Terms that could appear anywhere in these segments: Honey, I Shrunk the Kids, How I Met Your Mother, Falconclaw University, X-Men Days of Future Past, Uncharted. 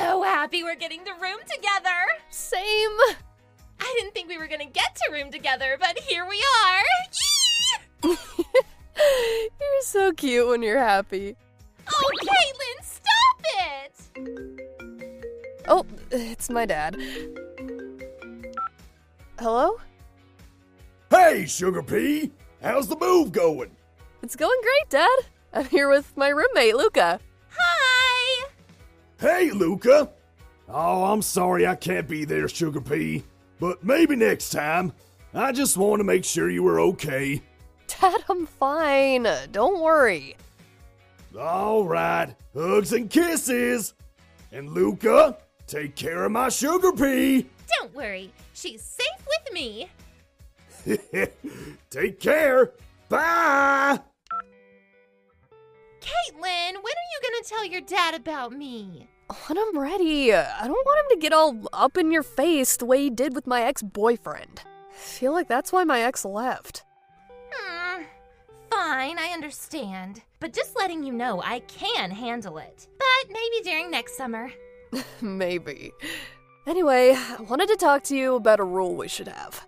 So happy we're getting to room together. Same. I didn't think we were going to get to room together, but here we are. You're so cute when you're happy. Oh, Caitlin, stop it. Oh, it's my dad. Hello? Hey, Sugar Pea. How's the move going? It's going great, Dad. I'm here with my roommate, Luca. Hey, Luca. Oh, I'm sorry I can't be there, Sugar Pea. But maybe next time. I just want to make sure you were okay. Dad, I'm fine. Don't worry. All right. Hugs and kisses. And Luca, take care of my Sugar Pea. Don't worry. She's safe with me. Take care. Bye. Caitlin, when are you going to tell your dad about me? When I'm ready. I don't want him to get all up in your face the way he did with my ex-boyfriend. I feel like that's why my ex left. Fine, I understand. But just letting you know, I can handle it. But maybe during next summer. Maybe. Anyway, I wanted to talk to you about a rule we should have.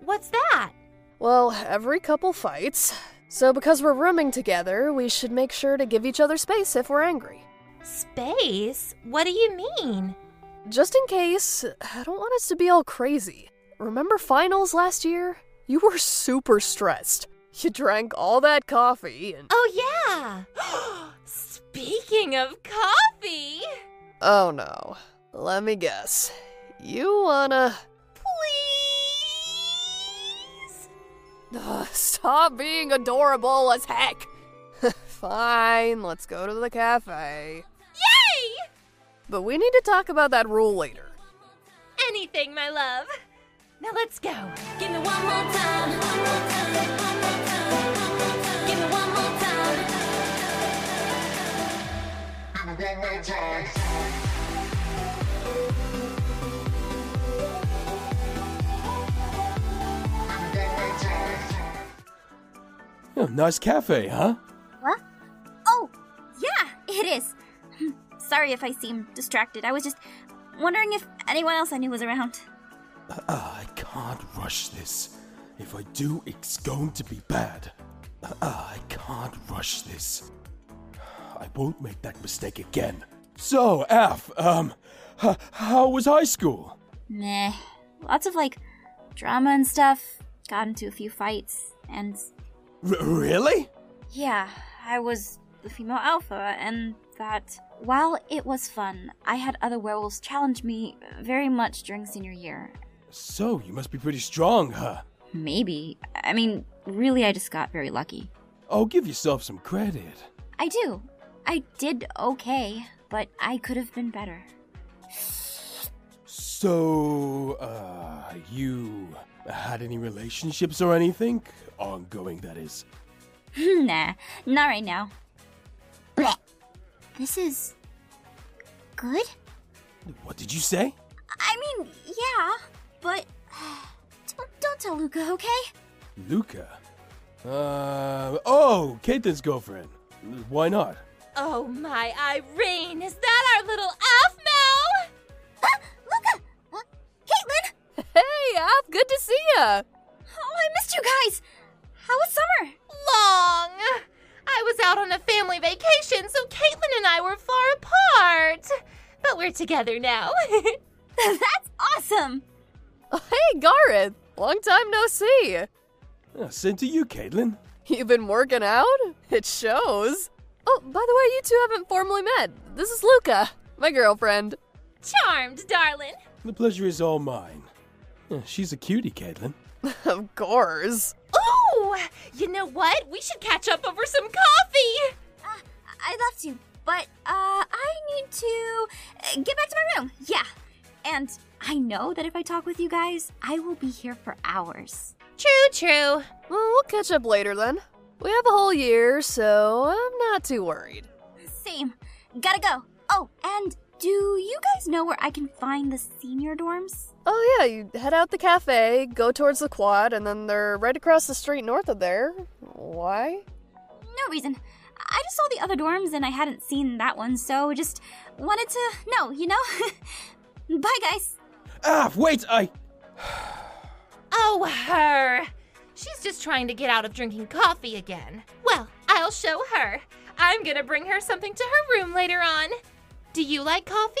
What's that? Well, every couple fights. So because we're rooming together, we should make sure to give each other space if we're angry. Space? What do you mean? Just in case, I don't want us to be all crazy. Remember finals last year? You were super stressed. You drank all that coffee and— Oh yeah! Speaking of coffee! Oh no. Let me guess. You wanna— stop being adorable as heck! Fine, let's go to the cafe. Yay! But we need to talk about that rule later. Anything, my love. Now let's go. Give me one more time. One more time. Give me one more time. Give me one more time. Oh, nice cafe, huh? What? Oh, yeah, it is. Sorry if I seem distracted. I was just wondering if anyone else I knew was around. I can't rush this. If I do, it's going to be bad. I can't rush this. I won't make that mistake again. So, Af, how was high school? Meh. Lots of, drama and stuff. Got into a few fights, and... Really? Yeah, I was the female alpha, and that, while it was fun, I had other werewolves challenge me very much during senior year. So, you must be pretty strong, huh? Maybe. I mean, really, I just got very lucky. Oh, give yourself some credit. I do. I did okay, but I could have been better. So, you had any relationships or anything? Ongoing, that is. Nah, not right now. Blech. This is... good? What did you say? I mean, yeah, but... Don't tell Luca, okay? Luca? Oh, Caitlin's girlfriend. Why not? Oh my, Irene, is that our little elf now? Luca! Caitlin! Hey, Af, good to see ya! Oh, I'm missed you guys! How was summer? Long! I was out on a family vacation, so Caitlin and I were far apart. But we're together now. That's awesome! Hey, Gareth! Long time no see! Same to you, Caitlin. You've been working out? It shows. Oh, by the way, you two haven't formally met. This is Luca, my girlfriend. Charmed, darling. The pleasure is all mine. She's a cutie, Caitlin. Of course. Ooh! You know what? We should catch up over some coffee! I'd love to, but I need to get back to my room. Yeah. And I know that if I talk with you guys, I will be here for hours. True. We'll catch up later then. We have a whole year, so I'm not too worried. Same. Gotta go. Oh, and do you guys know where I can find the senior dorms? Oh yeah, you head out the cafe, go towards the quad, and then they're right across the street north of there. Why? No reason. I just saw the other dorms and I hadn't seen that one, so just wanted to know, you know? Bye, guys. Wait, Oh, her. She's just trying to get out of drinking coffee again. Well, I'll show her. I'm gonna bring her something to her room later on. Do you like coffee?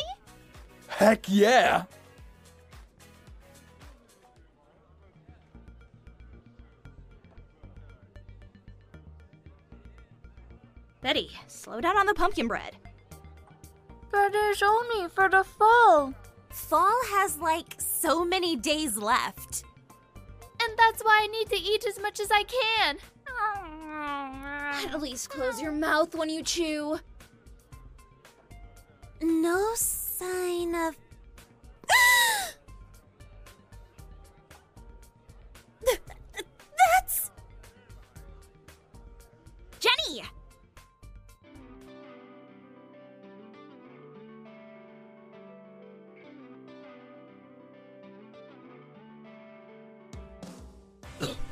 Heck yeah! Betty, slow down on the pumpkin bread. But it's only for the fall. Fall has, so many days left. And that's why I need to eat as much as I can. At least close your mouth when you chew. No sign of... That's... Jenny!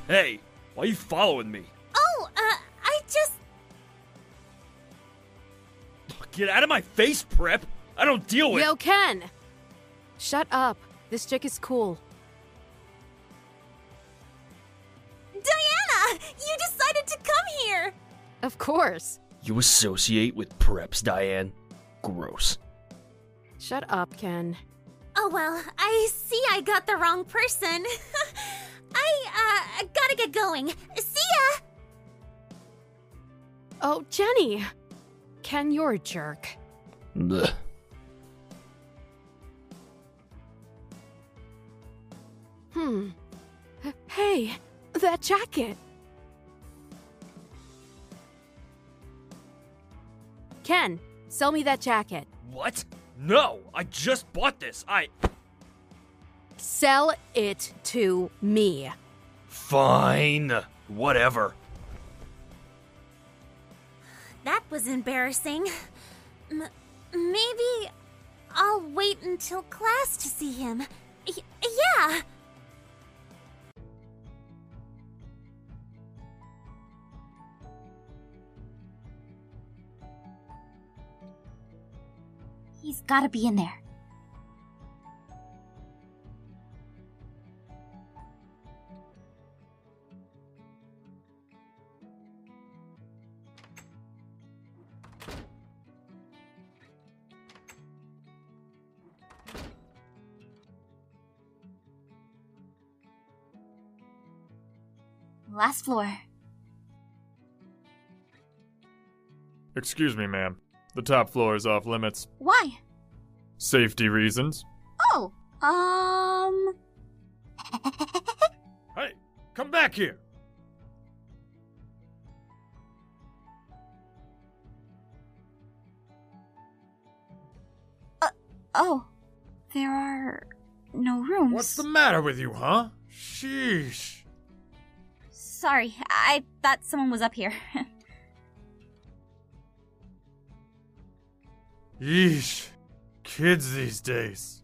Hey, why are you following me? Get out of my face, Prep! I don't deal with- Yo, Ken! Shut up. This chick is cool. Diana! You decided to come here! Of course. You associate with preps, Diane. Gross. Shut up, Ken. Oh, well, I see I got the wrong person. I gotta get going. See ya! Oh, Jenny! Ken, you're a jerk. Blech. Hey, that jacket. Ken, sell me that jacket. What? No, I just bought this. Sell it to me. Fine. Whatever. That was embarrassing. Maybe I'll wait until class to see him. Yeah! He's gotta be in there. Last floor. Excuse me, ma'am. The top floor is off limits. Why? Safety reasons. Oh, Hey, come back here! There are no rooms. What's the matter with you, huh? Sheesh. Sorry, I thought someone was up here. Yeesh. Kids these days.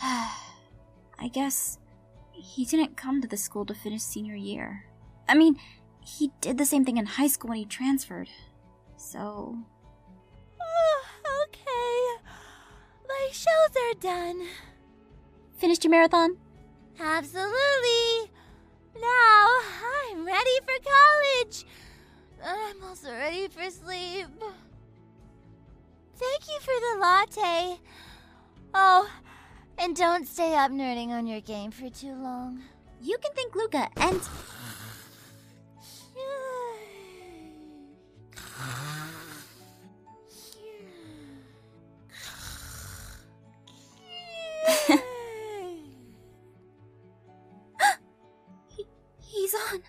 I guess he didn't come to the school to finish senior year. I mean, he did the same thing in high school when he transferred. so... Oh, okay. My shows are done. Finished your marathon? Absolutely. Now I'm ready for college. I'm also ready for sleep. Thank you for the latte. Oh, and don't stay up nerding on your game for too long. You can thank Luca and... He's on.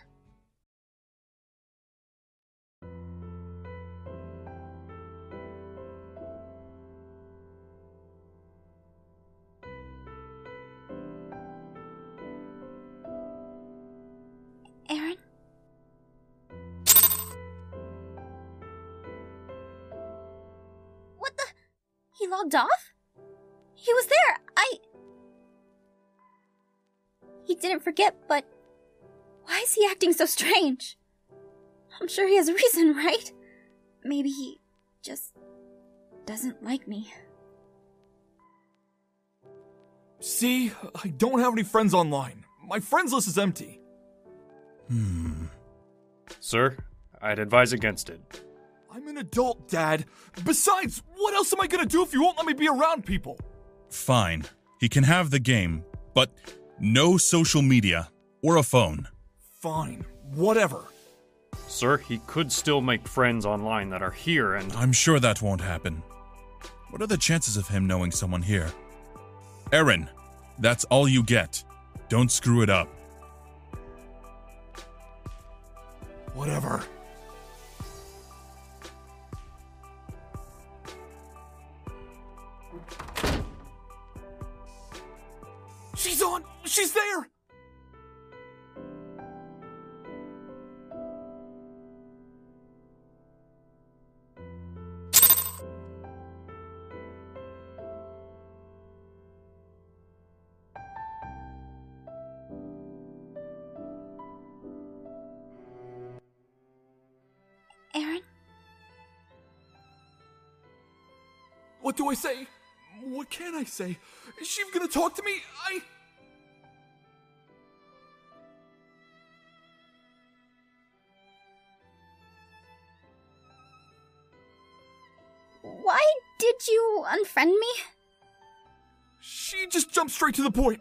Logged off? He was there! He didn't forget, but... Why is he acting so strange? I'm sure he has a reason, right? Maybe he... just... doesn't like me. See? I don't have any friends online. My friends list is empty. Sir, I'd advise against it. I'm an adult, Dad. Besides, what else am I gonna do if you won't let me be around people? Fine. He can have the game, but no social media or a phone. Fine. Whatever. Sir, he could still make friends online that are here and... I'm sure that won't happen. What are the chances of him knowing someone here? Aaron, that's all you get. Don't screw it up. Whatever. She's on! She's there! Aaron? What do I say? What can I say? Is she gonna talk to me? Why did you unfriend me? She just jumped straight to the point.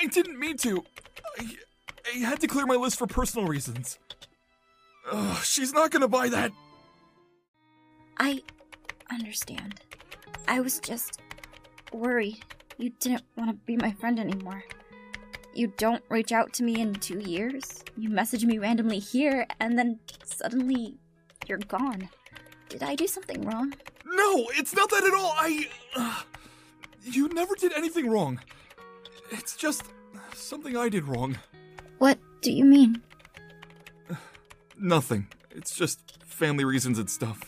I didn't mean to. I had to clear my list for personal reasons. She's not gonna buy that. I understand. I was just worried you didn't want to be my friend anymore. You don't reach out to me in 2 years. You message me randomly here, and then suddenly you're gone. Did I do something wrong? No, it's not that at all. You never did anything wrong. It's just something I did wrong. What do you mean? Nothing. It's just family reasons and stuff.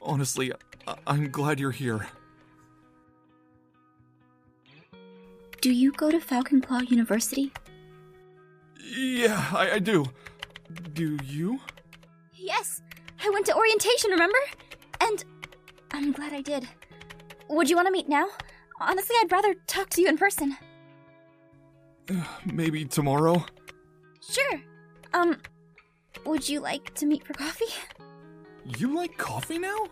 Honestly, I'm glad you're here. Do you go to Falconclaw University? Yeah, I do. Do you? Yes, I went to orientation, remember? And I'm glad I did. Would you want to meet now? Honestly, I'd rather talk to you in person. Maybe tomorrow? Sure. Would you like to meet for coffee? You like coffee now?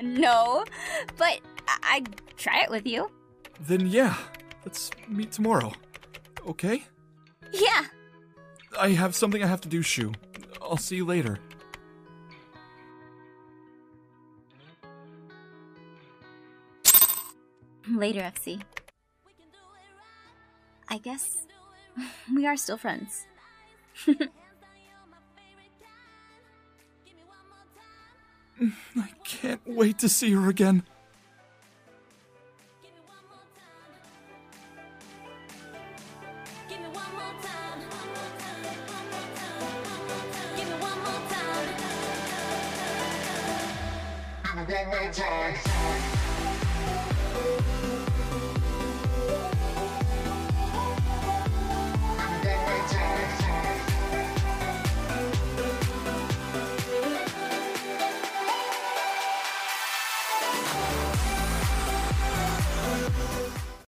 No, but I'd try it with you. Then yeah, let's meet tomorrow, okay? Yeah. I have something I have to do, Shu. I'll see you later. Later, FC. I guess we are still friends. I can't wait to see her again. Give me one more time.